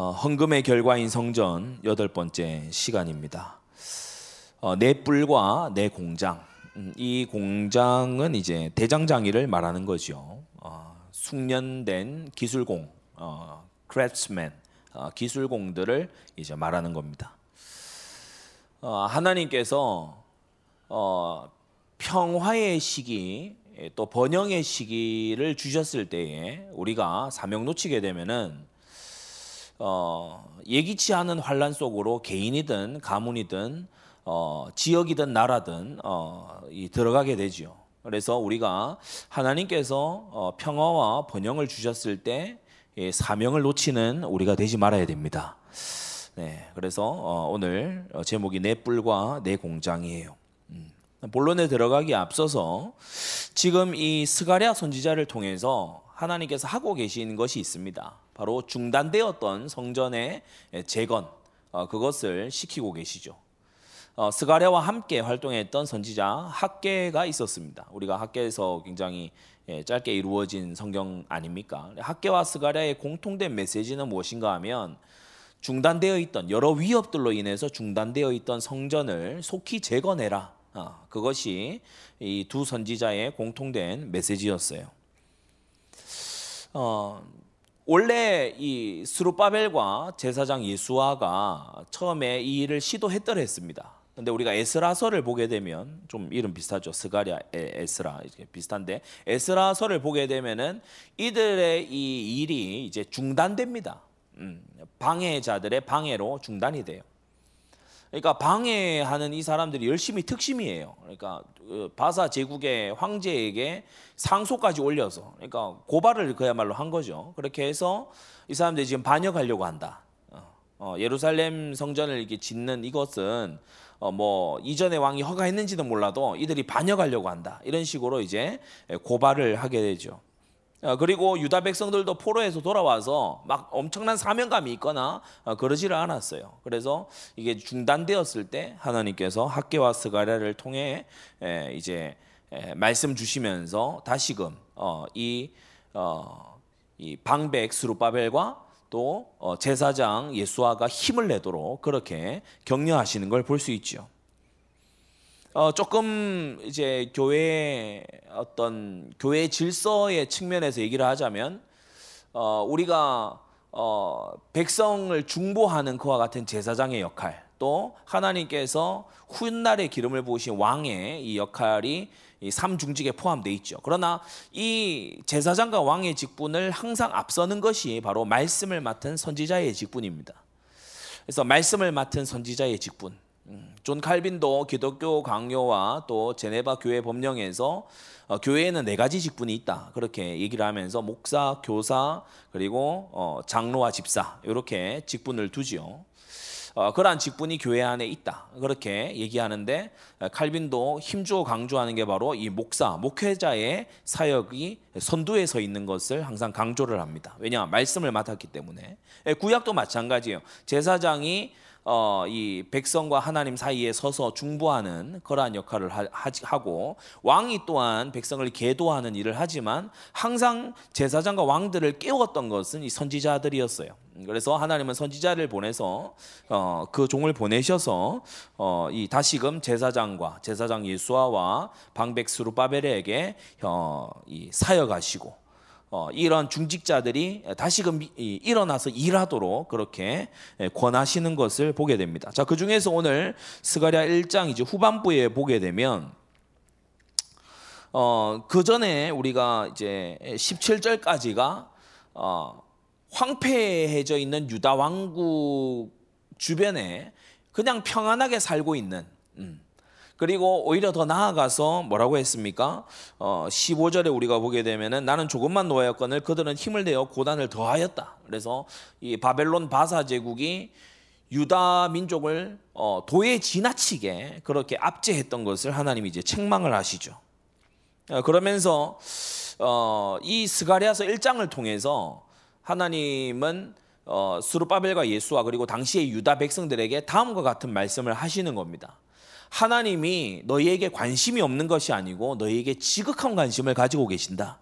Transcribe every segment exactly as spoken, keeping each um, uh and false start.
어, 헌금의 결과인 성전 여덟 번째 시간입니다. 어, 내 뿔과 내 공장, 이 공장은 이제 대장장이를 말하는 거죠. 어, 숙련된 기술공, 어, craftsman, 어, 기술공들을 이제 말하는 겁니다. 어, 하나님께서 어, 평화의 시기, 또 번영의 시기를 주셨을 때에 우리가 사명 놓치게 되면은 어, 예기치 않은 환란 속으로 개인이든 가문이든 어, 지역이든 나라든 어, 이, 들어가게 되지요. 그래서 우리가 하나님께서 어, 평화와 번영을 주셨을 때 예, 사명을 놓치는 우리가 되지 말아야 됩니다. 네, 그래서 어, 오늘 제목이 내 뿔과 내 공장이에요. 본론에 들어가기 앞서서 지금 이 스가랴 선지자를 통해서 하나님께서 하고 계신 것이 있습니다. 바로 중단되었던 성전의 재건, 그것을 시키고 계시죠. 스가랴와 함께 활동했던 선지자 학개가 있었습니다. 우리가 학개에서 굉장히 짧게 이루어진 성경 아닙니까? 학개와 스가랴의 공통된 메시지는 무엇인가 하면 중단되어 있던 여러 위협들로 인해서 중단되어 있던 성전을 속히 재건해라. 그것이 이 두 선지자의 공통된 메시지였어요. 어, 원래 이 스룹바벨과 제사장 예수아가 처음에 이 일을 시도했더랬습니다. 그런데 우리가 에스라서를 보게 되면 좀 이름 비슷하죠. 스가랴, 에스라 이렇게 비슷한데 에스라서를 보게 되면은 이들의 이 일이 이제 중단됩니다. 음, 방해자들의 방해로 중단이 돼요. 그러니까 방해하는 이 사람들이 열심히 특심이에요. 그러니까 바사 제국의 황제에게 상소까지 올려서, 그러니까 고발을 그야말로 한 거죠. 그렇게 해서 이 사람들이 지금 반역하려고 한다. 어, 예루살렘 성전을 이렇게 짓는 이것은 어, 뭐 이전의 왕이 허가했는지도 몰라도 이들이 반역하려고 한다. 이런 식으로 이제 고발을 하게 되죠. 그리고 유다 백성들도 포로에서 돌아와서 막 엄청난 사명감이 있거나 그러지를 않았어요. 그래서 이게 중단되었을 때 하나님께서 학개와 스가랴를 통해 이제 말씀 주시면서 다시금 이 방백 스룹바벨과 또 제사장 예수아가 힘을 내도록 그렇게 격려하시는 걸 볼 수 있죠. 어, 조금 이제 교회의 어떤 교회 질서의 측면에서 얘기를 하자면 어, 우리가 어, 백성을 중보하는 그와 같은 제사장의 역할, 또 하나님께서 훗날의 기름을 부으신 왕의 이 역할이 이 삼중직에 포함되어 있죠. 그러나 이 제사장과 왕의 직분을 항상 앞서는 것이 바로 말씀을 맡은 선지자의 직분입니다. 그래서 말씀을 맡은 선지자의 직분, 존 칼빈도 기독교 강요와 또 제네바 교회 법령에서 어, 교회에는 네 가지 직분이 있다 그렇게 얘기를 하면서 목사, 교사, 그리고 어, 장로와 집사 이렇게 직분을 두지요. 어, 그러한 직분이 교회 안에 있다 그렇게 얘기하는데 칼빈도 힘주어 강조하는 게 바로 이 목사, 목회자의 사역이 선두에 서 있는 것을 항상 강조를 합니다. 왜냐하면 말씀을 맡았기 때문에. 구약도 마찬가지예요. 제사장이 어, 이 백성과 하나님 사이에 서서 중보하는 그러한 역할을 하, 하고 왕이 또한 백성을 계도하는 일을 하지만 항상 제사장과 왕들을 깨웠던 것은 이 선지자들이었어요. 그래서 하나님은 선지자를 보내서 어, 그 종을 보내셔서 어, 이 다시금 제사장과 제사장 예수아와 방백 스룹바벨에게 어, 이 사역하시고 어, 이런 중직자들이 다시금 일어나서 일하도록 그렇게 권하시는 것을 보게 됩니다. 자, 그 중에서 오늘 스가랴 일 장 이제 후반부에 보게 되면 어, 그 전에 우리가 이제 십칠 절까지가 어, 황폐해져 있는 유다 왕국 주변에 그냥 평안하게 살고 있는 음. 그리고 오히려 더 나아가서 뭐라고 했습니까? 어, 십오 절에 우리가 보게 되면은 나는 조금만 노하였거늘 그들은 힘을 내어 고단을 더하였다. 그래서 이 바벨론 바사 제국이 유다 민족을 어, 도에 지나치게 그렇게 압제했던 것을 하나님이 이제 책망을 하시죠. 그러면서 어, 이 스가랴서 일 장을 통해서 하나님은 어, 스룹바벨과 예수와 그리고 당시의 유다 백성들에게 다음과 같은 말씀을 하시는 겁니다. 하나님이 너희에게 관심이 없는 것이 아니고 너희에게 지극한 관심을 가지고 계신다.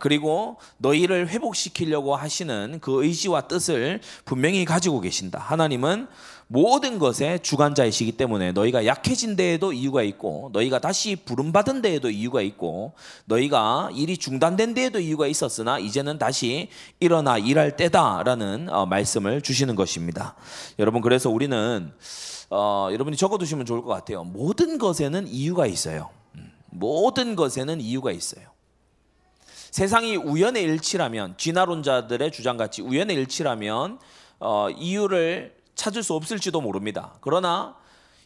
그리고 너희를 회복시키려고 하시는 그 의지와 뜻을 분명히 가지고 계신다. 하나님은 모든 것의 주관자이시기 때문에 너희가 약해진 데에도 이유가 있고, 너희가 다시 부름받은 데에도 이유가 있고, 너희가 일이 중단된 데에도 이유가 있었으나 이제는 다시 일어나 일할 때다라는 말씀을 주시는 것입니다. 여러분, 그래서 우리는 어, 여러분이 적어두시면 좋을 것 같아요. 모든 것에는 이유가 있어요. 모든 것에는 이유가 있어요. 세상이 우연의 일치라면, 진화론자들의 주장같이 우연의 일치라면 어, 이유를 찾을 수 없을지도 모릅니다. 그러나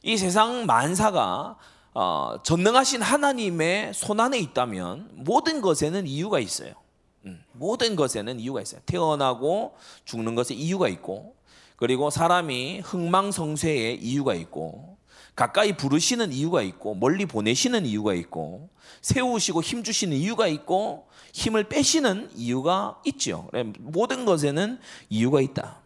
이 세상 만사가 어, 전능하신 하나님의 손안에 있다면 모든 것에는 이유가 있어요. 음, 모든 것에는 이유가 있어요. 태어나고 죽는 것에 이유가 있고, 그리고 사람이 흥망성쇠에 이유가 있고, 가까이 부르시는 이유가 있고, 멀리 보내시는 이유가 있고, 세우시고 힘주시는 이유가 있고, 힘을 빼시는 이유가 있죠. 모든 것에는 이유가 있다.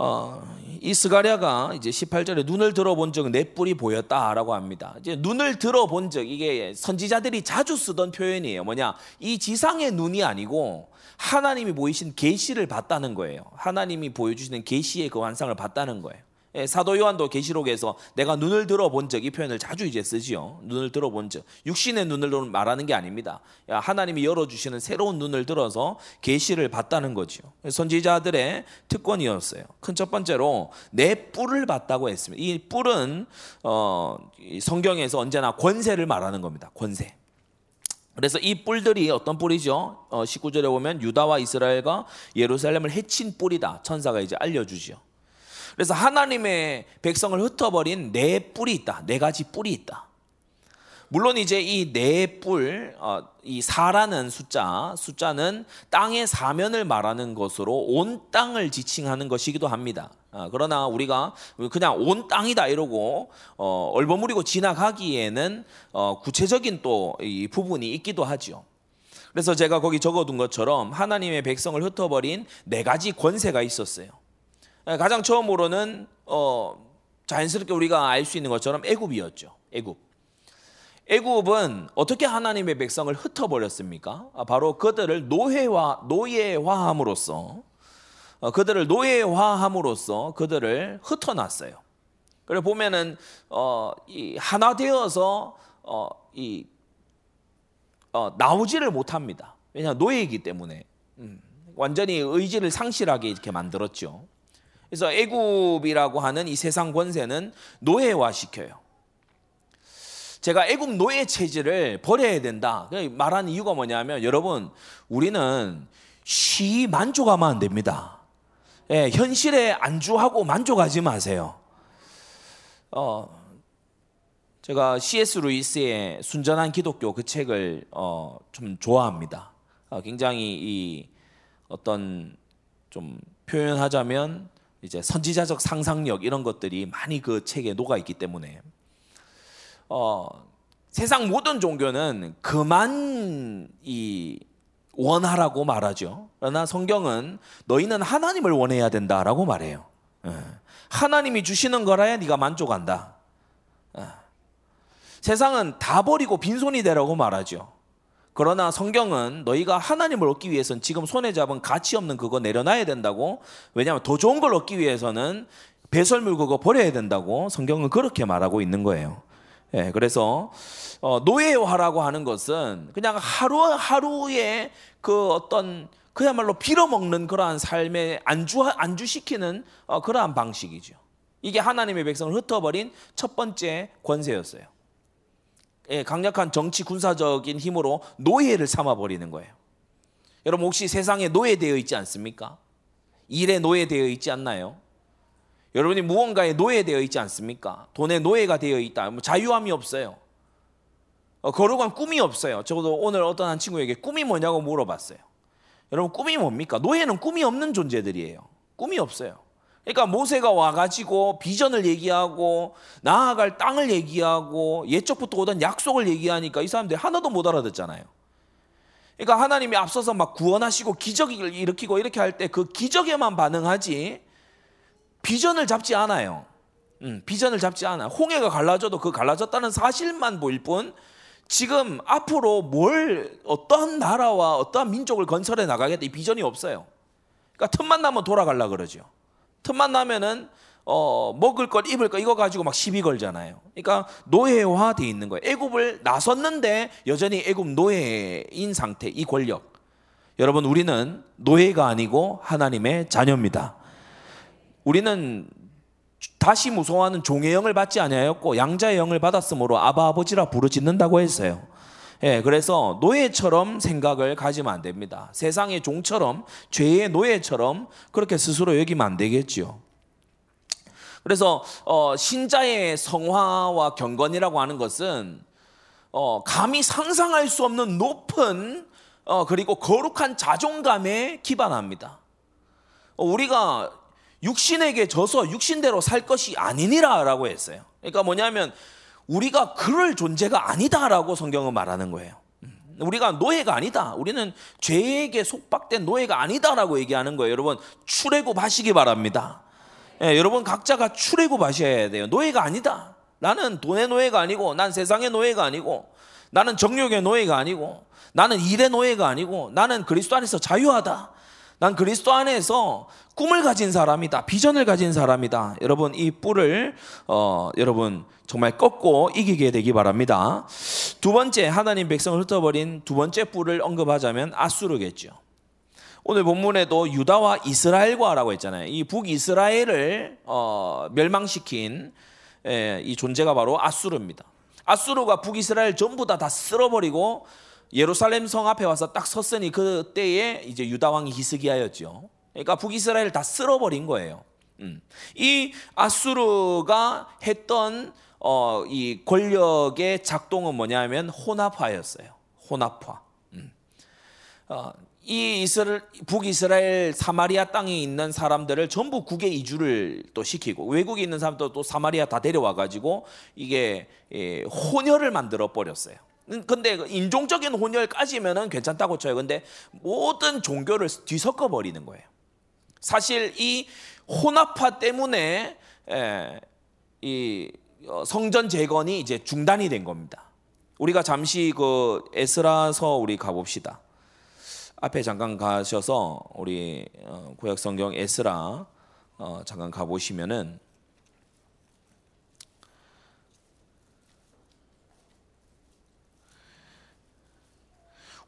어, 이 스가랴가 이제 십팔 절에 눈을 들어본 적 내 뿔이 보였다라고 합니다. 이제 눈을 들어본 적, 이게 선지자들이 자주 쓰던 표현이에요. 뭐냐? 이 지상의 눈이 아니고 하나님이 보이신 계시를 봤다는 거예요. 하나님이 보여주시는 계시의 그 환상을 봤다는 거예요. 예, 사도 요한도 계시록에서 내가 눈을 들어본 적, 이 표현을 자주 이제 쓰지요. 눈을 들어본 적, 육신의 눈을 말하는 게 아닙니다. 야, 하나님이 열어주시는 새로운 눈을 들어서 계시를 봤다는 거죠. 선지자들의 특권이었어요. 큰 첫 번째로 내 뿔을 봤다고 했습니다. 이 뿔은 어, 성경에서 언제나 권세를 말하는 겁니다. 권세. 그래서 이 뿔들이 어떤 뿔이죠? 어, 십구 절에 보면 유다와 이스라엘과 예루살렘을 해친 뿔이다. 천사가 이제 알려주지요. 그래서 하나님의 백성을 흩어버린 네 뿔이 있다. 네 가지 뿔이 있다. 물론 이제 이 네 뿔, 어, 이 사라는 숫자, 숫자는 땅의 사면을 말하는 것으로 온 땅을 지칭하는 것이기도 합니다. 어, 그러나 우리가 그냥 온 땅이다 이러고 어, 얼버무리고 지나가기에는 어, 구체적인 또 이 부분이 있기도 하죠. 그래서 제가 거기 적어둔 것처럼 하나님의 백성을 흩어버린 네 가지 권세가 있었어요. 가장 처음으로는 어, 자연스럽게 우리가 알 수 있는 것처럼 애굽이었죠. 애굽. 애굽은 어떻게 하나님의 백성을 흩어버렸습니까? 바로 그들을 노예화, 노예화함으로써 어, 그들을 노예화함으로써 그들을 흩어놨어요. 그래 보면은 어, 이 하나 되어서 어, 이, 어, 나오지를 못합니다. 왜냐하면 노예이기 때문에 음, 완전히 의지를 상실하게 이렇게 만들었죠. 그래서 애굽이라고 하는 이 세상 권세는 노예화시켜요. 제가 애굽 노예 체질을 버려야 된다 말하는 이유가 뭐냐면, 여러분, 우리는 쉬 만족하면 안 됩니다. 예, 현실에 안주하고 만족하지 마세요. 어, 제가 씨 에스 루이스의 순전한 기독교, 그 책을 어, 좀 좋아합니다. 어, 굉장히 이 어떤 좀 표현하자면 이제 선지자적 상상력 이런 것들이 많이 그 책에 녹아 있기 때문에 어, 세상 모든 종교는 그만 이 원하라고 말하죠. 그러나 성경은 너희는 하나님을 원해야 된다라고 말해요. 예. 하나님이 주시는 거라야 네가 만족한다. 예. 세상은 다 버리고 빈손이 되라고 말하죠. 그러나 성경은 너희가 하나님을 얻기 위해서는 지금 손에 잡은 가치 없는 그거 내려놔야 된다고, 왜냐하면 더 좋은 걸 얻기 위해서는 배설물 그거 버려야 된다고 성경은 그렇게 말하고 있는 거예요. 예, 그래서 노예화라고 하는 것은 그냥 하루하루의 그 어떤 그야말로 빌어먹는 그러한 삶에 안주, 안주시키는 그러한 방식이죠. 이게 하나님의 백성을 흩어버린 첫 번째 권세였어요. 예, 강력한 정치 군사적인 힘으로 노예를 삼아버리는 거예요. 여러분, 혹시 세상에 노예되어 있지 않습니까? 일에 노예되어 있지 않나요? 여러분이 무언가에 노예되어 있지 않습니까? 돈에 노예가 되어 있다. 뭐 자유함이 없어요. 어, 거룩한 꿈이 없어요. 저도 오늘 어떤 한 친구에게 꿈이 뭐냐고 물어봤어요. 여러분, 꿈이 뭡니까? 노예는 꿈이 없는 존재들이에요. 꿈이 없어요. 그러니까 모세가 와가지고 비전을 얘기하고 나아갈 땅을 얘기하고 옛적부터 오던 약속을 얘기하니까 이 사람들이 하나도 못 알아듣잖아요. 그러니까 하나님이 앞서서 막 구원하시고 기적을 일으키고 이렇게 할 때 그 기적에만 반응하지 비전을 잡지 않아요. 음, 비전을 잡지 않아요. 홍해가 갈라져도 그 갈라졌다는 사실만 보일 뿐 지금 앞으로 뭘 어떤 나라와 어떤 민족을 건설해 나가겠다 이 비전이 없어요. 그러니까 틈만 나면 돌아가려고 그러죠. 틈만 나면은 어, 먹을 것 입을 것 이거 가지고 막 시비 걸잖아요. 그러니까 노예화되어 있는 거예요. 애굽을 나섰는데 여전히 애굽 노예인 상태, 이 권력. 여러분, 우리는 노예가 아니고 하나님의 자녀입니다. 우리는 다시 무서워하는 종의 영을 받지 아니하였고 양자의 영을 받았으므로 아바 아버지라 부르짖는다고 했어요. 예, 그래서 노예처럼 생각을 가지면 안 됩니다. 세상의 종처럼, 죄의 노예처럼 그렇게 스스로 여기면 안 되겠지요. 그래서 어, 신자의 성화와 경건이라고 하는 것은 어, 감히 상상할 수 없는 높은 어, 그리고 거룩한 자존감에 기반합니다. 어, 우리가 육신에게 져서 육신대로 살 것이 아니니라 라고 했어요. 그러니까 뭐냐면 우리가 그럴 존재가 아니다라고 성경은 말하는 거예요. 우리가 노예가 아니다. 우리는 죄에게 속박된 노예가 아니다라고 얘기하는 거예요. 여러분, 출애굽 하시기 바랍니다. 예, 여러분 각자가 출애굽 하셔야 돼요. 노예가 아니다. 나는 돈의 노예가 아니고, 난 세상의 노예가 아니고, 나는 정욕의 노예가 아니고, 나는 일의 노예가 아니고, 나는 그리스도 안에서 자유하다. 난 그리스도 안에서 꿈을 가진 사람이다. 비전을 가진 사람이다. 여러분, 이 뿔을 어, 여러분 정말 꺾고 이기게 되기 바랍니다. 두 번째, 하나님 백성을 흩어버린 두 번째 뿔을 언급하자면 아수르겠죠. 오늘 본문에도 유다와 이스라엘과 라고 했잖아요. 이 북이스라엘을 어, 멸망시킨 예, 이 존재가 바로 아수르입니다. 아수르가 북이스라엘 전부 다 다 쓸어버리고 예루살렘 성 앞에 와서 딱 섰으니 그때에 이제 유다 왕이 히스기야였죠. 그러니까 북이스라엘 다 쓸어버린 거예요. 음. 이 아수르가 했던 어, 이 권력의 작동은 뭐냐면 혼합화였어요. 혼합화. 음. 어, 이 이스라엘, 북이스라엘 사마리아 땅에 있는 사람들을 전부 국외 이주를 또 시키고, 외국에 있는 사람도 또 사마리아 다 데려와 가지고 이게 예, 혼혈을 만들어 버렸어요. 근데 인종적인 혼혈까지면은 괜찮다고 쳐요. 근데 모든 종교를 뒤섞어 버리는 거예요. 사실 이 혼합화 때문에 에, 이 성전 재건이 이제 중단이 된 겁니다. 우리가 잠시 그 에스라서 우리 가봅시다. 앞에 잠깐 가셔서 우리 구약 성경 에스라 어, 잠깐 가보시면은.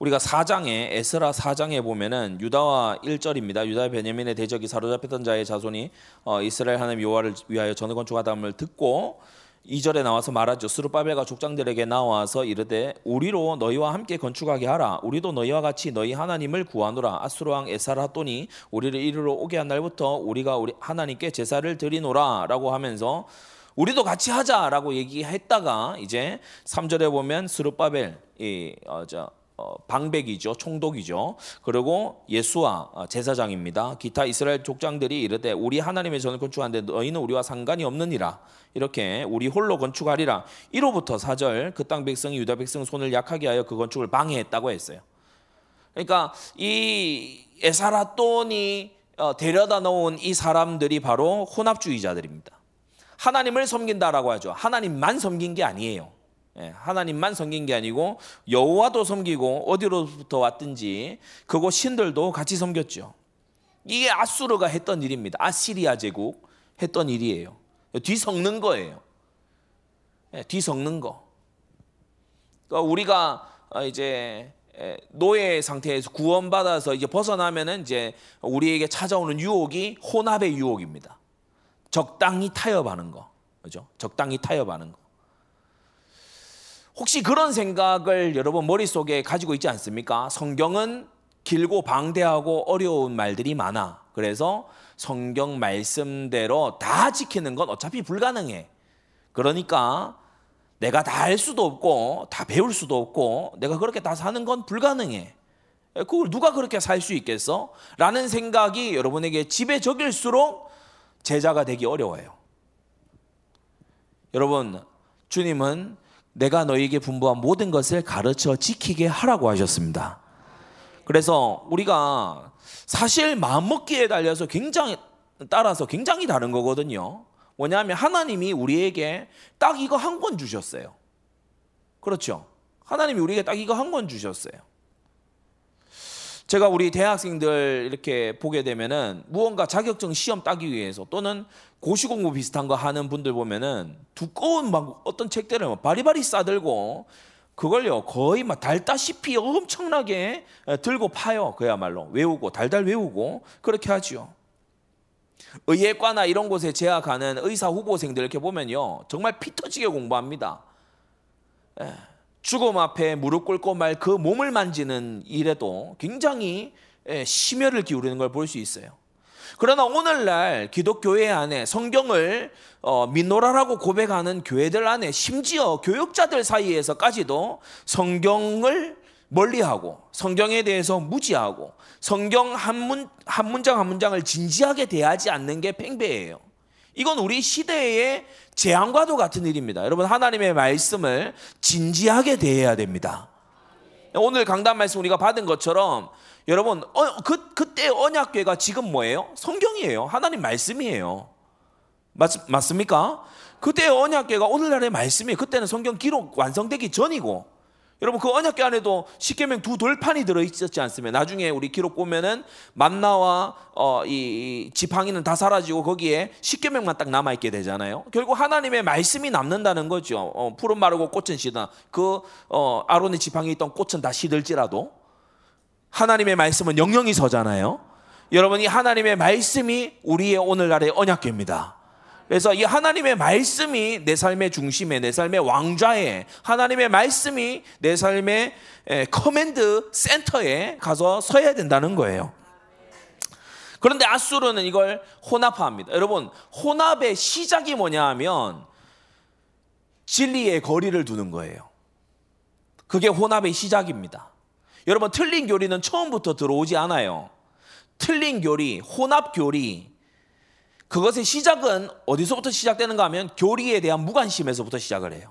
우리가 사 장에 에스라 사 장에 보면은 유다와 일 절입니다. 유다 베냐민의 대적이 사로잡혔던 자의 자손이 어, 이스라엘 하나님 여호와를 위하여 전을 건축하담을 듣고 이 절에 나와서 말하죠. 스룹바벨과 족장들에게 나와서 이르되 우리로 너희와 함께 건축하게 하라. 우리도 너희와 같이 너희 하나님을 구하노라. 아수르 왕 에사라또니 우리를 이리로 오게 한 날부터 우리가 우리 하나님께 제사를 드리노라라고 하면서 우리도 같이 하자라고 얘기했다가 이제 삼 절에 보면 스룹바벨 이 어, 저 방백이죠. 총독이죠. 그리고 예수아 제사장입니다. 기타 이스라엘 족장들이 이르되 우리 하나님의 전을 건축하는데 너희는 우리와 상관이 없느니라. 이렇게 우리 홀로 건축하리라. 이로부터 사 절 그 땅 백성이 유다 백성 손을 약하게 하여 그 건축을 방해했다고 했어요. 그러니까 이 에사라돈이 데려다 놓은 이 사람들이 바로 혼합주의자들입니다. 하나님을 섬긴다라고 하죠. 하나님만 섬긴 게 아니에요. 하나님만 섬긴 게 아니고 여호와도 섬기고 어디로부터 왔든지 그곳 신들도 같이 섬겼죠. 이게 아수르가 했던 일입니다. 아시리아 제국 했던 일이에요. 뒤섞는 거예요. 뒤섞는 거. 그러니까 우리가 이제 노예 상태에서 구원받아서 이제 벗어나면은 이제 우리에게 찾아오는 유혹이 혼합의 유혹입니다. 적당히 타협하는 거, 그렇죠? 적당히 타협하는 거. 혹시 그런 생각을 여러분 머릿속에 가지고 있지 않습니까? 성경은 길고 방대하고 어려운 말들이 많아. 그래서 성경 말씀대로 다 지키는 건 어차피 불가능해. 그러니까 내가 다 할 수도 없고 다 배울 수도 없고 내가 그렇게 다 사는 건 불가능해. 그걸 누가 그렇게 살 수 있겠어? 라는 생각이 여러분에게 지배적일수록 제자가 되기 어려워요. 여러분, 주님은 내가 너희에게 분부한 모든 것을 가르쳐 지키게 하라고 하셨습니다. 그래서 우리가 사실 마음먹기에 달려서 굉장히 따라서 굉장히 다른 거거든요. 뭐냐면 하나님이 우리에게 딱 이거 한 권 주셨어요. 그렇죠? 하나님이 우리에게 딱 이거 한 권 주셨어요. 제가 우리 대학생들 이렇게 보게 되면은 무언가 자격증 시험 따기 위해서 또는 고시공부 비슷한 거 하는 분들 보면은 두꺼운 막 어떤 책들을 막 바리바리 싸들고 그걸요 거의 막 달다시피 엄청나게 들고 파요. 그야말로 외우고 달달 외우고 그렇게 하지요. 의예과나 이런 곳에 재학하는 의사 후보생들 이렇게 보면요 정말 피 터지게 공부합니다. 죽음 앞에 무릎 꿇고 말 그 몸을 만지는 일에도 굉장히 심혈을 기울이는 걸 볼 수 있어요. 그러나 오늘날 기독교회 안에 성경을 민노라라고 고백하는 교회들 안에 심지어 교역자들 사이에서까지도 성경을 멀리하고 성경에 대해서 무지하고 성경 한, 문, 한 문장 한 문장을 진지하게 대하지 않는 게 팽배예요. 이건 우리 시대의 재앙과도 같은 일입니다. 여러분 하나님의 말씀을 진지하게 대해야 됩니다. 오늘 강단 말씀 우리가 받은 것처럼 여러분 어, 그, 그때 언약궤가 지금 뭐예요? 성경이에요. 하나님 말씀이에요. 맞, 맞습니까? 그때 언약궤가 오늘날의 말씀이에요. 그때는 성경 기록 완성되기 전이고 여러분 그 언약궤 안에도 십계명 두 돌판이 들어있었지 않습니까? 나중에 우리 기록 보면은 만나와 어, 이, 이 지팡이는 다 사라지고 거기에 십계명만 딱 남아있게 되잖아요. 결국 하나님의 말씀이 남는다는 거죠. 어, 풀은 마르고 꽃은 시다. 그 어, 아론의 지팡이에 있던 꽃은 다 시들지라도 하나님의 말씀은 영영이 서잖아요. 여러분 이 하나님의 말씀이 우리의 오늘날의 언약궤입니다. 그래서 이 하나님의 말씀이 내 삶의 중심에, 내 삶의 왕좌에, 하나님의 말씀이 내 삶의 커맨드 센터에 가서 서야 된다는 거예요. 그런데 아수르는 이걸 혼합합니다. 여러분, 혼합의 시작이 뭐냐 하면 진리의 거리를 두는 거예요. 그게 혼합의 시작입니다. 여러분, 틀린 교리는 처음부터 들어오지 않아요. 틀린 교리, 혼합 교리. 그것의 시작은 어디서부터 시작되는가 하면 교리에 대한 무관심에서부터 시작을 해요.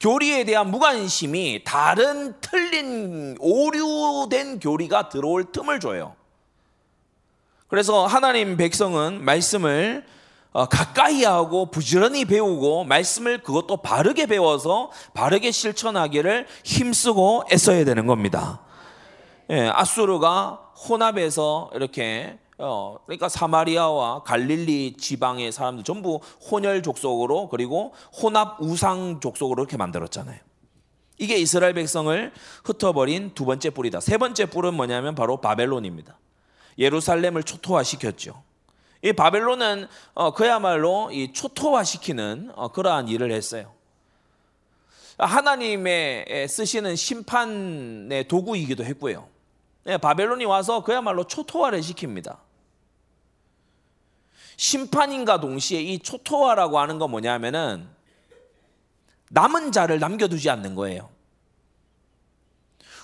교리에 대한 무관심이 다른 틀린 오류된 교리가 들어올 틈을 줘요. 그래서 하나님 백성은 말씀을 가까이 하고 부지런히 배우고 말씀을 그것도 바르게 배워서 바르게 실천하기를 힘쓰고 애써야 되는 겁니다. 예, 아수르가 혼합해서 이렇게 어, 그러니까 사마리아와 갈릴리 지방의 사람들 전부 혼혈 족속으로 그리고 혼합 우상 족속으로 이렇게 만들었잖아요. 이게 이스라엘 백성을 흩어버린 두 번째 뿔이다. 세 번째 뿔은 뭐냐면 바로 바벨론입니다. 예루살렘을 초토화시켰죠. 이 바벨론은 어, 그야말로 이 초토화시키는 어, 그러한 일을 했어요. 하나님의 쓰시는 심판의 도구이기도 했고요. 바벨론이 와서 그야말로 초토화를 시킵니다. 심판인과 동시에 이 초토화라고 하는 건 뭐냐면은 남은 자를 남겨두지 않는 거예요.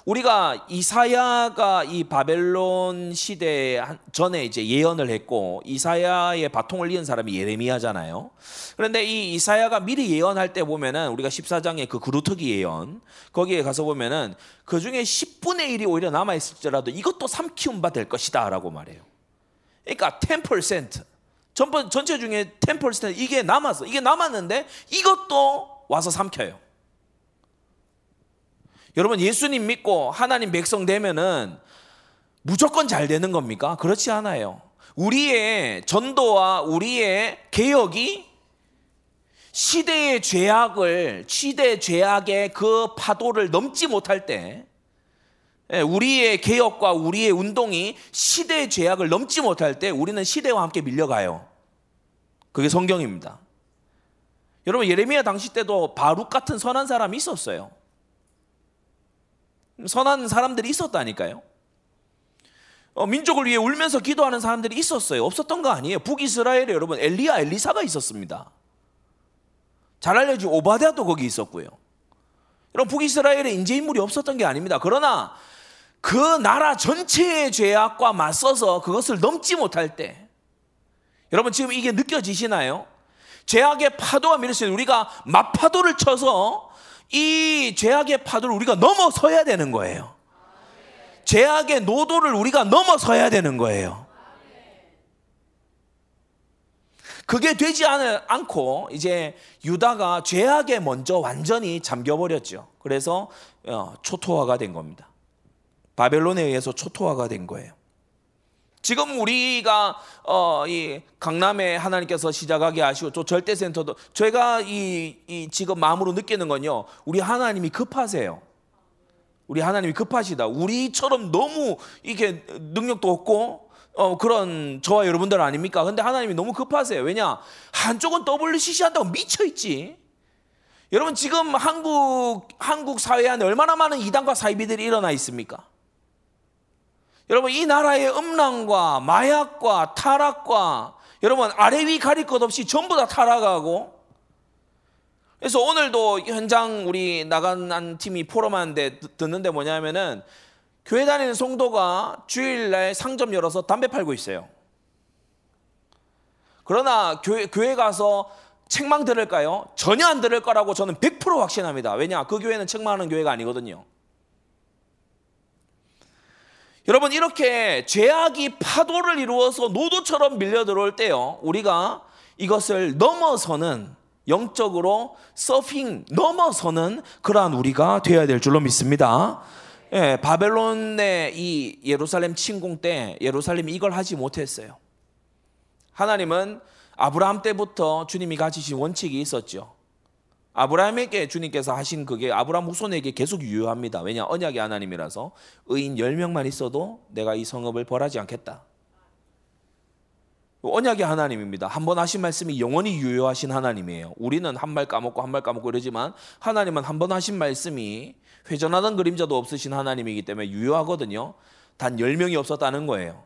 우리가 이사야가 이 바벨론 시대 전에 이제 예언을 했고 이사야의 바통을 이은 사람이 예레미야잖아요. 그런데 이 이사야가 미리 예언할 때 보면은 우리가 십사 장의 그 그루터기 예언 거기에 가서 보면은 그 중에 십분의 일이 오히려 남아 있을지라도 이것도 삼키운 바 될 것이다라고 말해요. 그러니까 십 퍼센트 전부 전체 중에 십 퍼센트 이게 남아서 이게 남았는데 이것도 와서 삼켜요. 여러분 예수님 믿고 하나님 백성 되면은 무조건 잘 되는 겁니까? 그렇지 않아요. 우리의 전도와 우리의 개혁이 시대의 죄악을 시대의 죄악의 그 파도를 넘지 못할 때 우리의 개혁과 우리의 운동이 시대의 죄악을 넘지 못할 때 우리는 시대와 함께 밀려가요. 그게 성경입니다. 여러분 예레미야 당시 때도 바룩 같은 선한 사람이 있었어요. 선한 사람들이 있었다니까요. 어, 민족을 위해 울면서 기도하는 사람들이 있었어요. 없었던 거 아니에요. 북이스라엘에 여러분 엘리야 엘리사가 있었습니다. 잘 알려진 오바댜도 거기 있었고요. 여러분 북이스라엘에 인재인물이 없었던 게 아닙니다. 그러나 그 나라 전체의 죄악과 맞서서 그것을 넘지 못할 때 여러분 지금 이게 느껴지시나요? 죄악의 파도가 밀릴 수 있는 우리가 맞파도를 쳐서 이 죄악의 파도를 우리가 넘어서야 되는 거예요. 아멘. 죄악의 노도를 우리가 넘어서야 되는 거예요. 아멘. 그게 되지 않고 이제 유다가 죄악에 먼저 완전히 잠겨버렸죠. 그래서 초토화가 된 겁니다. 바벨론에 의해서 초토화가 된 거예요. 지금 우리가 어, 이 강남에 하나님께서 시작하게 하시고 또 절대센터도 제가 이, 이 지금 마음으로 느끼는 건요, 우리 하나님이 급하세요. 우리 하나님이 급하시다. 우리처럼 너무 이렇게 능력도 없고 어, 그런 저와 여러분들 아닙니까? 근데 하나님이 너무 급하세요. 왜냐? 한쪽은 더블유씨씨 한다고 미쳐있지. 여러분 지금 한국 한국 사회 안에 얼마나 많은 이단과 사이비들이 일어나 있습니까? 여러분 이 나라의 음란과 마약과 타락과, 여러분 아래 위 가릴 것 없이 전부 다 타락하고. 그래서 오늘도 현장 우리 나간 팀이 포럼하는데 듣는데 뭐냐면은 교회 다니는 성도가 주일날 상점 열어서 담배 팔고 있어요. 그러나 교회, 교회 가서 책망 들을까요? 전혀 안 들을 거라고 저는 백 퍼센트 확신합니다. 왜냐? 그 교회는 책망하는 교회가 아니거든요. 여러분 이렇게 죄악이 파도를 이루어서 노도처럼 밀려 들어올 때요, 우리가 이것을 넘어서는, 영적으로 서핑 넘어서는 그러한 우리가 되어야 될 줄로 믿습니다. 예, 바벨론의 이 예루살렘 침공 때 예루살렘이 이걸 하지 못했어요. 하나님은 아브라함 때부터 주님이 가지신 원칙이 있었죠. 아브라함에게 주님께서 하신 그게 아브라함 후손에게 계속 유효합니다. 왜냐? 언약의 하나님이라서 의인 열 명만 있어도 내가 이 성읍을 벌하지 않겠다. 언약의 하나님입니다. 한 번 하신 말씀이 영원히 유효하신 하나님이에요. 우리는 한 말 까먹고 한 말 까먹고 이러지만 하나님은 한 번 하신 말씀이 회전하던 그림자도 없으신 하나님이기 때문에 유효하거든요. 단 열 명이 없었다는 거예요.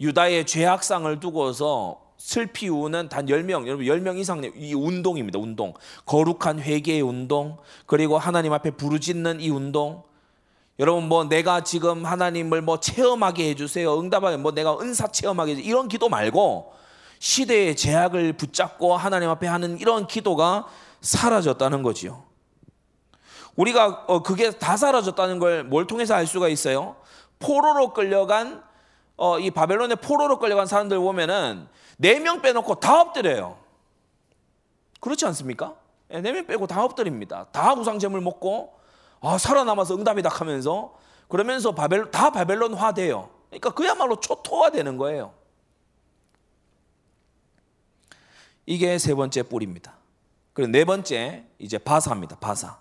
유다의 죄악상을 두고서 슬피 우는 단 열 명, 여러분 열 명 이상 이 운동입니다. 운동. 거룩한 회개의 운동, 그리고 하나님 앞에 부르짖는 이 운동. 여러분 뭐 내가 지금 하나님을 뭐 체험하게 해주세요, 응답하게, 뭐 내가 은사 체험하게 해주세요, 이런 기도 말고 시대의 제약을 붙잡고 하나님 앞에 하는 이런 기도가 사라졌다는 거지요. 우리가 어, 그게 다 사라졌다는 걸 뭘 통해서 알 수가 있어요? 포로로 끌려간 어, 이 바벨론의 포로로 끌려간 사람들 보면은 네 명 빼놓고 다 엎드려요. 그렇지 않습니까? 네 명 빼고 다 엎드립니다. 다 우상제물 먹고 아 살아남아서 응답이다 하면서, 그러면서 바벨, 다 바벨론화 돼요. 그러니까 그야말로 초토화 되는 거예요. 이게 세 번째 뿔입니다. 그리고 네 번째 이제 바사입니다. 바사.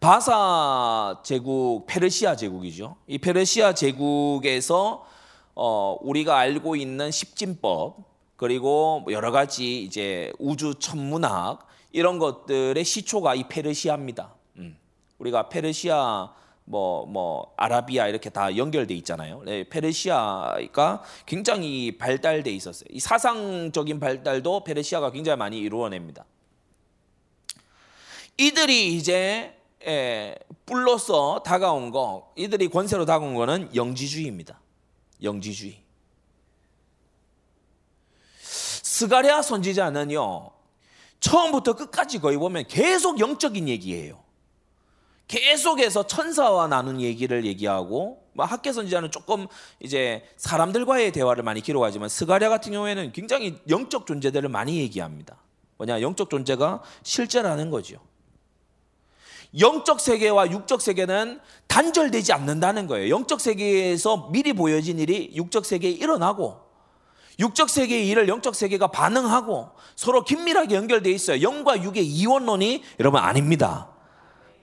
바사 제국, 페르시아 제국이죠. 이 페르시아 제국에서 어, 우리가 알고 있는 십진법, 그리고 여러 가지 이제 우주 천문학, 이런 것들의 시초가 이 페르시아입니다. 음. 우리가 페르시아, 뭐, 뭐, 아라비아 이렇게 다 연결되어 있잖아요. 네, 페르시아가 굉장히 발달되어 있었어요. 이 사상적인 발달도 페르시아가 굉장히 많이 이루어냅니다. 이들이 이제 예, 뿔로서 다가온 거, 이들이 권세로 다가온 거는 영지주의입니다. 영지주의. 스가랴 선지자는요, 처음부터 끝까지 거의 보면 계속 영적인 얘기예요. 계속해서 천사와 나눈 얘기를 얘기하고, 뭐 학개 선지자는 조금 이제 사람들과의 대화를 많이 기록하지만 스가랴 같은 경우에는 굉장히 영적 존재들을 많이 얘기합니다. 뭐냐, 영적 존재가 실제라는 거죠. 영적 세계와 육적 세계는 단절되지 않는다는 거예요. 영적 세계에서 미리 보여진 일이 육적 세계에 일어나고, 육적 세계의 일을 영적 세계가 반응하고, 서로 긴밀하게 연결되어 있어요. 영과 육의 이원론이 여러분 아닙니다.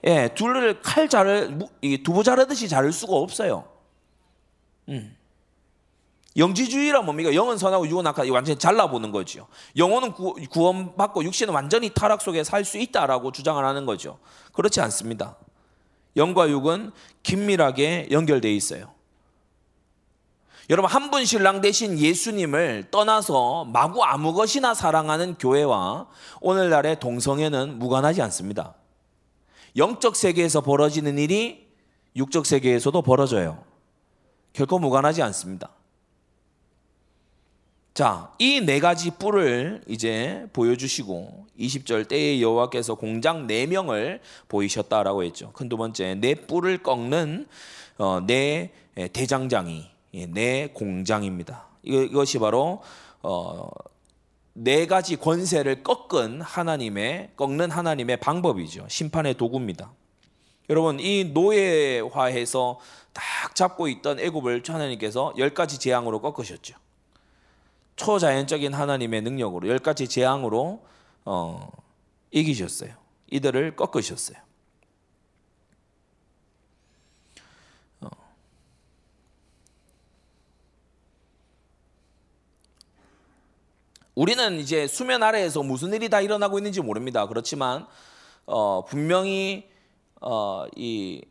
예, 둘을 칼 자를, 두부 자르듯이 자를 수가 없어요. 음. 영지주의란 뭡니까? 영은 선하고 육은 악하다. 완전히 잘라보는 거죠. 영혼은 구원받고 육신은 완전히 타락 속에 살 수 있다라고 주장을 하는 거죠. 그렇지 않습니다. 영과 육은 긴밀하게 연결되어 있어요. 여러분 한 분 신랑 대신 예수님을 떠나서 마구 아무것이나 사랑하는 교회와 오늘날의 동성애는 무관하지 않습니다. 영적 세계에서 벌어지는 일이 육적 세계에서도 벌어져요. 결코 무관하지 않습니다. 자, 이 네 가지 뿔을 이제 보여주시고 이십 절 때에 여호와께서 공장 네 명을 보이셨다라고 했죠. 큰 두 번째, 네 뿔을 꺾는 네 대장장이, 네 공장입니다. 이것이 바로 어, 네 가지 권세를 꺾은 하나님의 꺾는 하나님의 방법이죠. 심판의 도구입니다. 여러분, 이 노예화해서 딱 잡고 있던 애굽을 하나님께서 열 가지 재앙으로 꺾으셨죠. 초자연적인 하나님의 능력으로 열 가지 재앙으로 어, 이기셨어요. 이들을 꺾으셨어요. 어. 우리는 이제 수면 아래에서 무슨 일이 다 일어나고 있는지 모릅니다. 그렇지만 어, 분명히 어, 이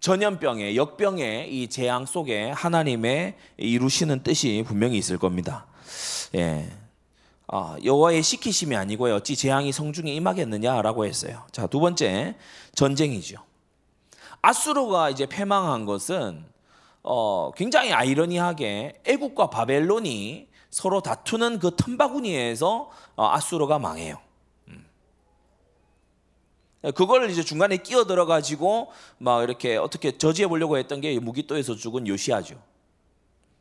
전염병의 역병의 이 재앙 속에 하나님의 이루시는 뜻이 분명히 있을 겁니다. 예. 아, 여호와의 시키심이 아니고요 어찌 재앙이 성중에 임하겠느냐라고 했어요. 자, 두 번째 전쟁이죠. 아수르가 이제 패망한 것은 어, 굉장히 아이러니하게 애굽과 바벨론이 서로 다투는 그 틈바구니에서 어, 아수르가 망해요. 그걸 이제 중간에 끼어 들어가지고 막 이렇게 어떻게 저지해 보려고 했던 게 무기또에서 죽은 요시아죠.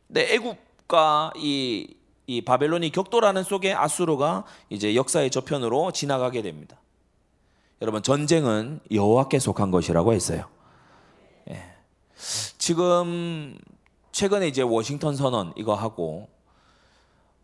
근데 애굽과 이, 이 바벨론이 격돌하는 속에 아수르가 이제 역사의 저편으로 지나가게 됩니다. 여러분, 전쟁은 여호와께 속한 것이라고 했어요. 예. 지금 최근에 이제 워싱턴 선언 이거 하고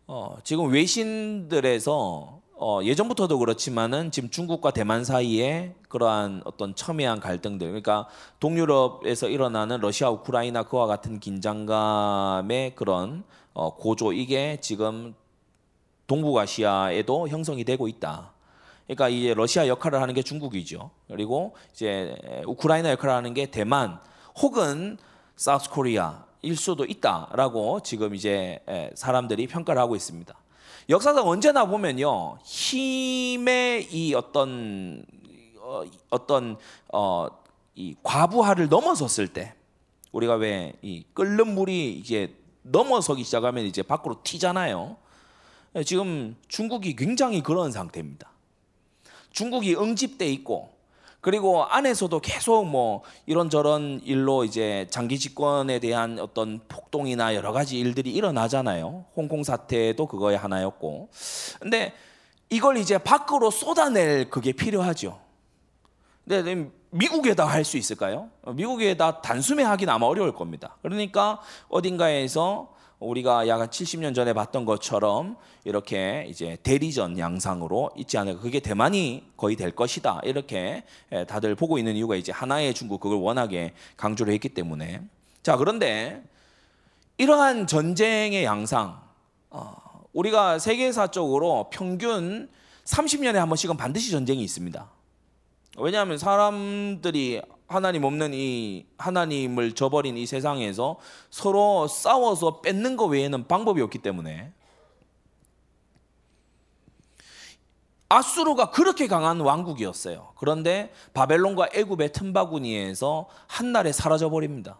어, 지금 외신들에서 어, 예전부터도 그렇지만은 지금 중국과 대만 사이에 그러한 어떤 첨예한 갈등들, 그러니까 동유럽에서 일어나는 러시아, 우크라이나 그와 같은 긴장감의 그런 어, 고조, 이게 지금 동북아시아에도 형성이 되고 있다. 그러니까 이제 러시아 역할을 하는 게 중국이죠. 그리고 이제 우크라이나 역할을 하는 게 대만 혹은 사우스 코리아일 수도 있다라고 지금 이제 사람들이 평가를 하고 있습니다. 역사상 언제나 보면요, 힘의 이 어떤 어, 어떤 어, 이 과부하를 넘어섰을 때, 우리가 왜 이 끓는 물이 이제 넘어서기 시작하면 이제 밖으로 튀잖아요. 지금 중국이 굉장히 그런 상태입니다. 중국이 응집돼 있고, 그리고 안에서도 계속 뭐 이런저런 일로 이제 장기 집권에 대한 어떤 폭동이나 여러 가지 일들이 일어나잖아요. 홍콩 사태도 그거의 하나였고. 근데 이걸 이제 밖으로 쏟아낼 그게 필요하죠. 근데 미국에다 할 수 있을까요? 미국에다 단숨에 하긴 아마 어려울 겁니다. 그러니까 어딘가에서 우리가 약 한 칠십 년 전에 봤던 것처럼 이렇게 이제 대리전 양상으로 있지 않을까. 그게 대만이 거의 될 것이다. 이렇게 다들 보고 있는 이유가 이제 하나의 중국, 그걸 워낙에 강조를 했기 때문에. 자, 그런데 이러한 전쟁의 양상, 우리가 세계사적으로 평균 삼십 년에 한 번씩은 반드시 전쟁이 있습니다. 왜냐하면 사람들이 하나님 없는 이 하나님을 저버린 이 세상에서 서로 싸워서 뺏는 것 외에는 방법이 없기 때문에. 아수르가 그렇게 강한 왕국이었어요. 그런데 바벨론과 애굽의 틈바구니에서 한날에 사라져버립니다.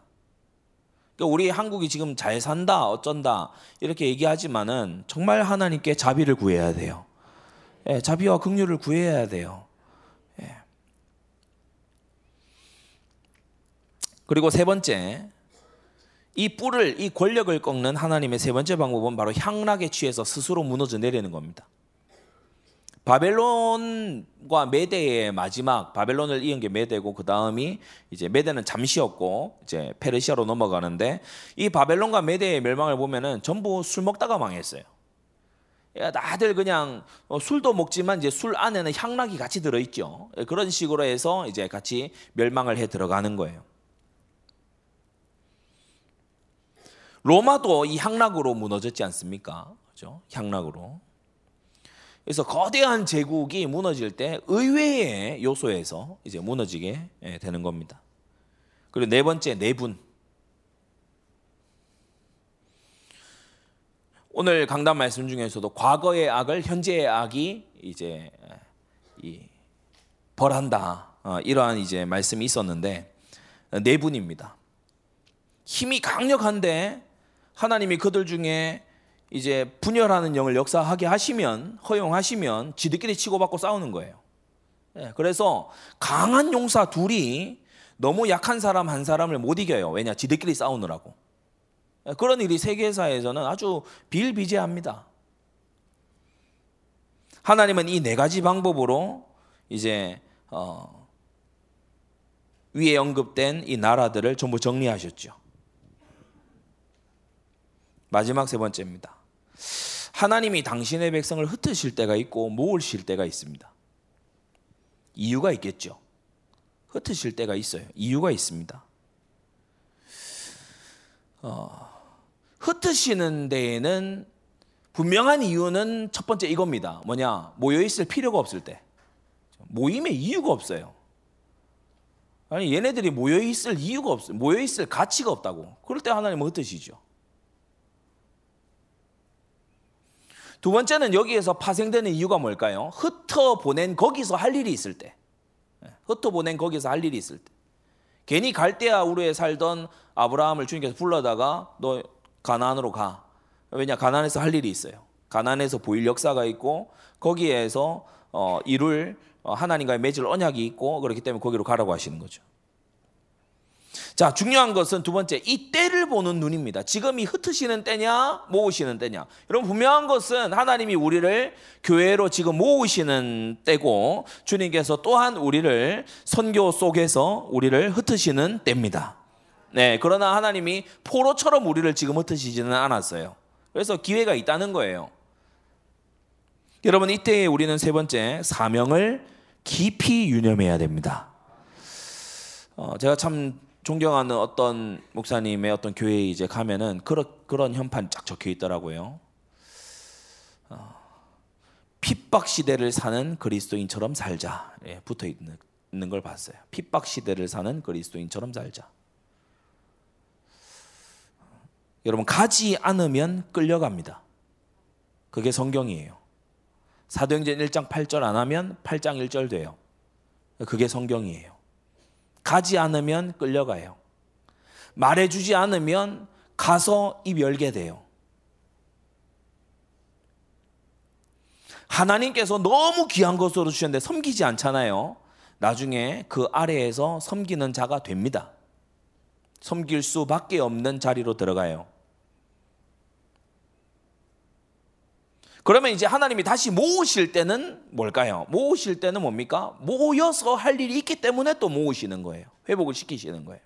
그러니까 우리 한국이 지금 잘 산다 어쩐다 이렇게 얘기하지만은 정말 하나님께 자비를 구해야 돼요. 예, 자비와 긍휼을 구해야 돼요. 그리고 세 번째, 이 뿔을, 이 권력을 꺾는 하나님의 세 번째 방법은 바로 향락에 취해서 스스로 무너져 내리는 겁니다. 바벨론과 메대의 마지막, 바벨론을 이은 게 메대고 그 다음이 이제 메대는 잠시였고 이제 페르시아로 넘어가는데, 이 바벨론과 메대의 멸망을 보면은 전부 술 먹다가 망했어요. 다들 그냥 술도 먹지만 이제 술 안에는 향락이 같이 들어있죠. 그런 식으로 해서 이제 같이 멸망을 해 들어가는 거예요. 로마도 이 향락으로 무너졌지 않습니까? 그렇죠? 향락으로. 그래서 거대한 제국이 무너질 때 의외의 요소에서 이제 무너지게 되는 겁니다. 그리고 네 번째, 내분. 오늘 강단 말씀 중에서도 과거의 악을 현재의 악이 이제 이 벌한다, 이러한 이제 말씀이 있었는데, 내분입니다. 힘이 강력한데 하나님이 그들 중에 이제 분열하는 영을 역사하게 하시면, 허용하시면 지들끼리 치고받고 싸우는 거예요. 그래서 강한 용사 둘이 너무 약한 사람 한 사람을 못 이겨요. 왜냐? 지들끼리 싸우느라고. 그런 일이 세계사에서는 아주 비일비재합니다. 하나님은 이 네 가지 방법으로 이제 어 위에 언급된 이 나라들을 전부 정리하셨죠. 마지막 세 번째입니다. 하나님이 당신의 백성을 흩으실 때가 있고 모으실 때가 있습니다. 이유가 있겠죠. 흩으실 때가 있어요. 이유가 있습니다. 어, 흩으시는 데에는 분명한 이유는 첫 번째 이겁니다. 뭐냐? 모여있을 필요가 없을 때. 모임의 이유가 없어요. 아니 얘네들이 모여있을 이유가 없어요. 모여있을 가치가 없다고. 그럴 때 하나님은 흩으시죠. 두 번째는 여기에서 파생되는 이유가 뭘까요? 흩어보낸 거기서 할 일이 있을 때. 흩어보낸 거기서 할 일이 있을 때. 괜히 갈대아 우르에 살던 아브라함을 주님께서 불러다가 너 가나안으로 가. 왜냐? 가나안에서 할 일이 있어요. 가나안에서 보일 역사가 있고 거기에서 이룰 하나님과의 맺을 언약이 있고 그렇기 때문에 거기로 가라고 하시는 거죠. 자, 중요한 것은 두 번째, 이 때를 보는 눈입니다. 지금이 흩으시는 때냐 모으시는 때냐. 여러분 분명한 것은 하나님이 우리를 교회로 지금 모으시는 때고 주님께서 또한 우리를 선교 속에서 우리를 흩으시는 때입니다. 네, 그러나 하나님이 포로처럼 우리를 지금 흩으시지는 않았어요. 그래서 기회가 있다는 거예요. 여러분 이때에 우리는 세 번째, 사명을 깊이 유념해야 됩니다. 어, 제가 참 존경하는 어떤 목사님의 어떤 교회에 이제 가면은 그런 그런 현판 쫙 적혀 있더라고요. 어, 핍박 시대를 사는 그리스도인처럼 살자. 예, 붙어 있는, 있는 걸 봤어요. 핍박 시대를 사는 그리스도인처럼 살자. 여러분 가지 않으면 끌려갑니다. 그게 성경이에요. 사도행전 일 장 팔 절 안 하면 팔 장 일 절 돼요. 그게 성경이에요. 가지 않으면 끌려가요. 말해주지 않으면 가서 입 열게 돼요. 하나님께서 너무 귀한 것으로 주셨는데 섬기지 않잖아요. 나중에 그 아래에서 섬기는 자가 됩니다. 섬길 수밖에 없는 자리로 들어가요. 그러면 이제 하나님이 다시 모으실 때는 뭘까요? 모으실 때는 뭡니까? 모여서 할 일이 있기 때문에 또 모으시는 거예요. 회복을 시키시는 거예요.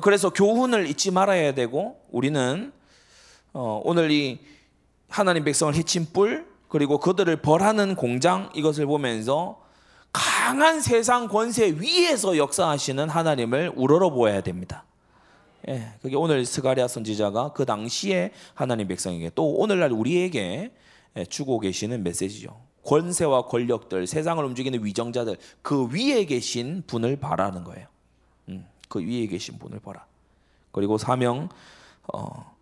그래서 교훈을 잊지 말아야 되고 우리는 오늘 이 하나님 백성을 해친 뿔 그리고 그들을 벌하는 공장 이것을 보면서 강한 세상 권세 위에서 역사하시는 하나님을 우러러보아야 됩니다. 예, 그게 오늘 스가랴 선지자가 그 당시에 하나님 백성에게 또 오늘날 우리에게 주고 계시는 메시지죠. 권세와 권력들, 세상을 움직이는 위정자들, 그 위에 계신 분을 바라는 거예요. 음, 그 위에 계신 분을 보라. 그리고 사명 어,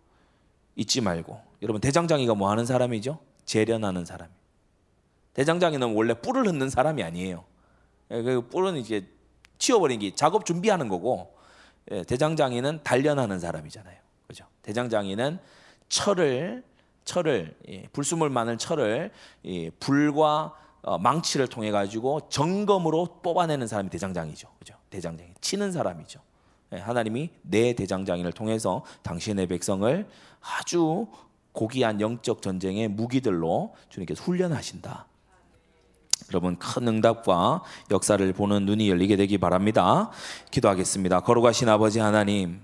잊지 말고. 여러분 대장장이가 뭐 하는 사람이죠? 재련하는 사람. 대장장이는 원래 뿔을 흩는 사람이 아니에요. 그 뿔은 이제 치워버린 게 작업 준비하는 거고. 예, 대장장이는 단련하는 사람이잖아요. 그죠? 대장장이는 철을 철을 예, 불순물 많은 철을 예, 불과 어, 망치를 통해 가지고 정검으로 뽑아내는 사람이 대장장이죠. 그죠? 대장장이 치는 사람이죠. 예, 하나님이 내 대장장이를 통해서 당신의 백성을 아주 고귀한 영적 전쟁의 무기들로 주님께서 훈련하신다. 여러분 큰 응답과 역사를 보는 눈이 열리게 되기 바랍니다. 기도하겠습니다. 걸어가신 아버지 하나님,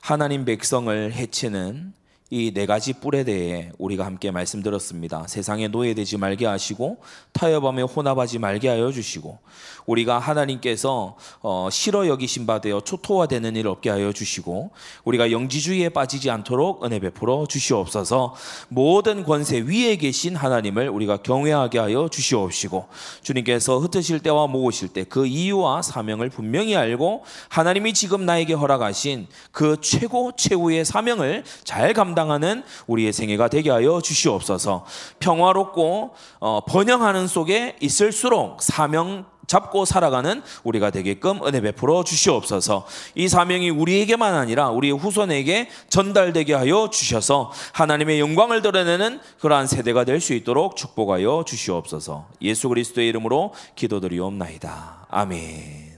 하나님 백성을 해치는 이 네 가지 뿔에 대해 우리가 함께 말씀드렸습니다. 세상에 노예되지 말게 하시고 타협함에 혼합하지 말게 하여 주시고 우리가 하나님께서 어, 싫어 여기신 바 되어 초토화되는 일 없게 하여 주시고 우리가 영지주의에 빠지지 않도록 은혜 베풀어 주시옵소서. 모든 권세 위에 계신 하나님을 우리가 경외하게 하여 주시옵시고 주님께서 흩으실 때와 모으실 때 그 이유와 사명을 분명히 알고 하나님이 지금 나에게 허락하신 그 최고 최후의 사명을 잘 감당하고 하는 우리의 생애가 되게 하여 주시옵소서. 평화롭고 번영하는 속에 있을수록 사명 잡고 살아가는 우리가 되게끔 은혜 베풀어 주시옵소서. 이 사명이 우리에게만 아니라 우리의 후손에게 전달되게 하여 주셔서 하나님의 영광을 드러내는 그러한 세대가 될 수 있도록 축복하여 주시옵소서. 예수 그리스도의 이름으로 기도드리옵나이다. 아멘.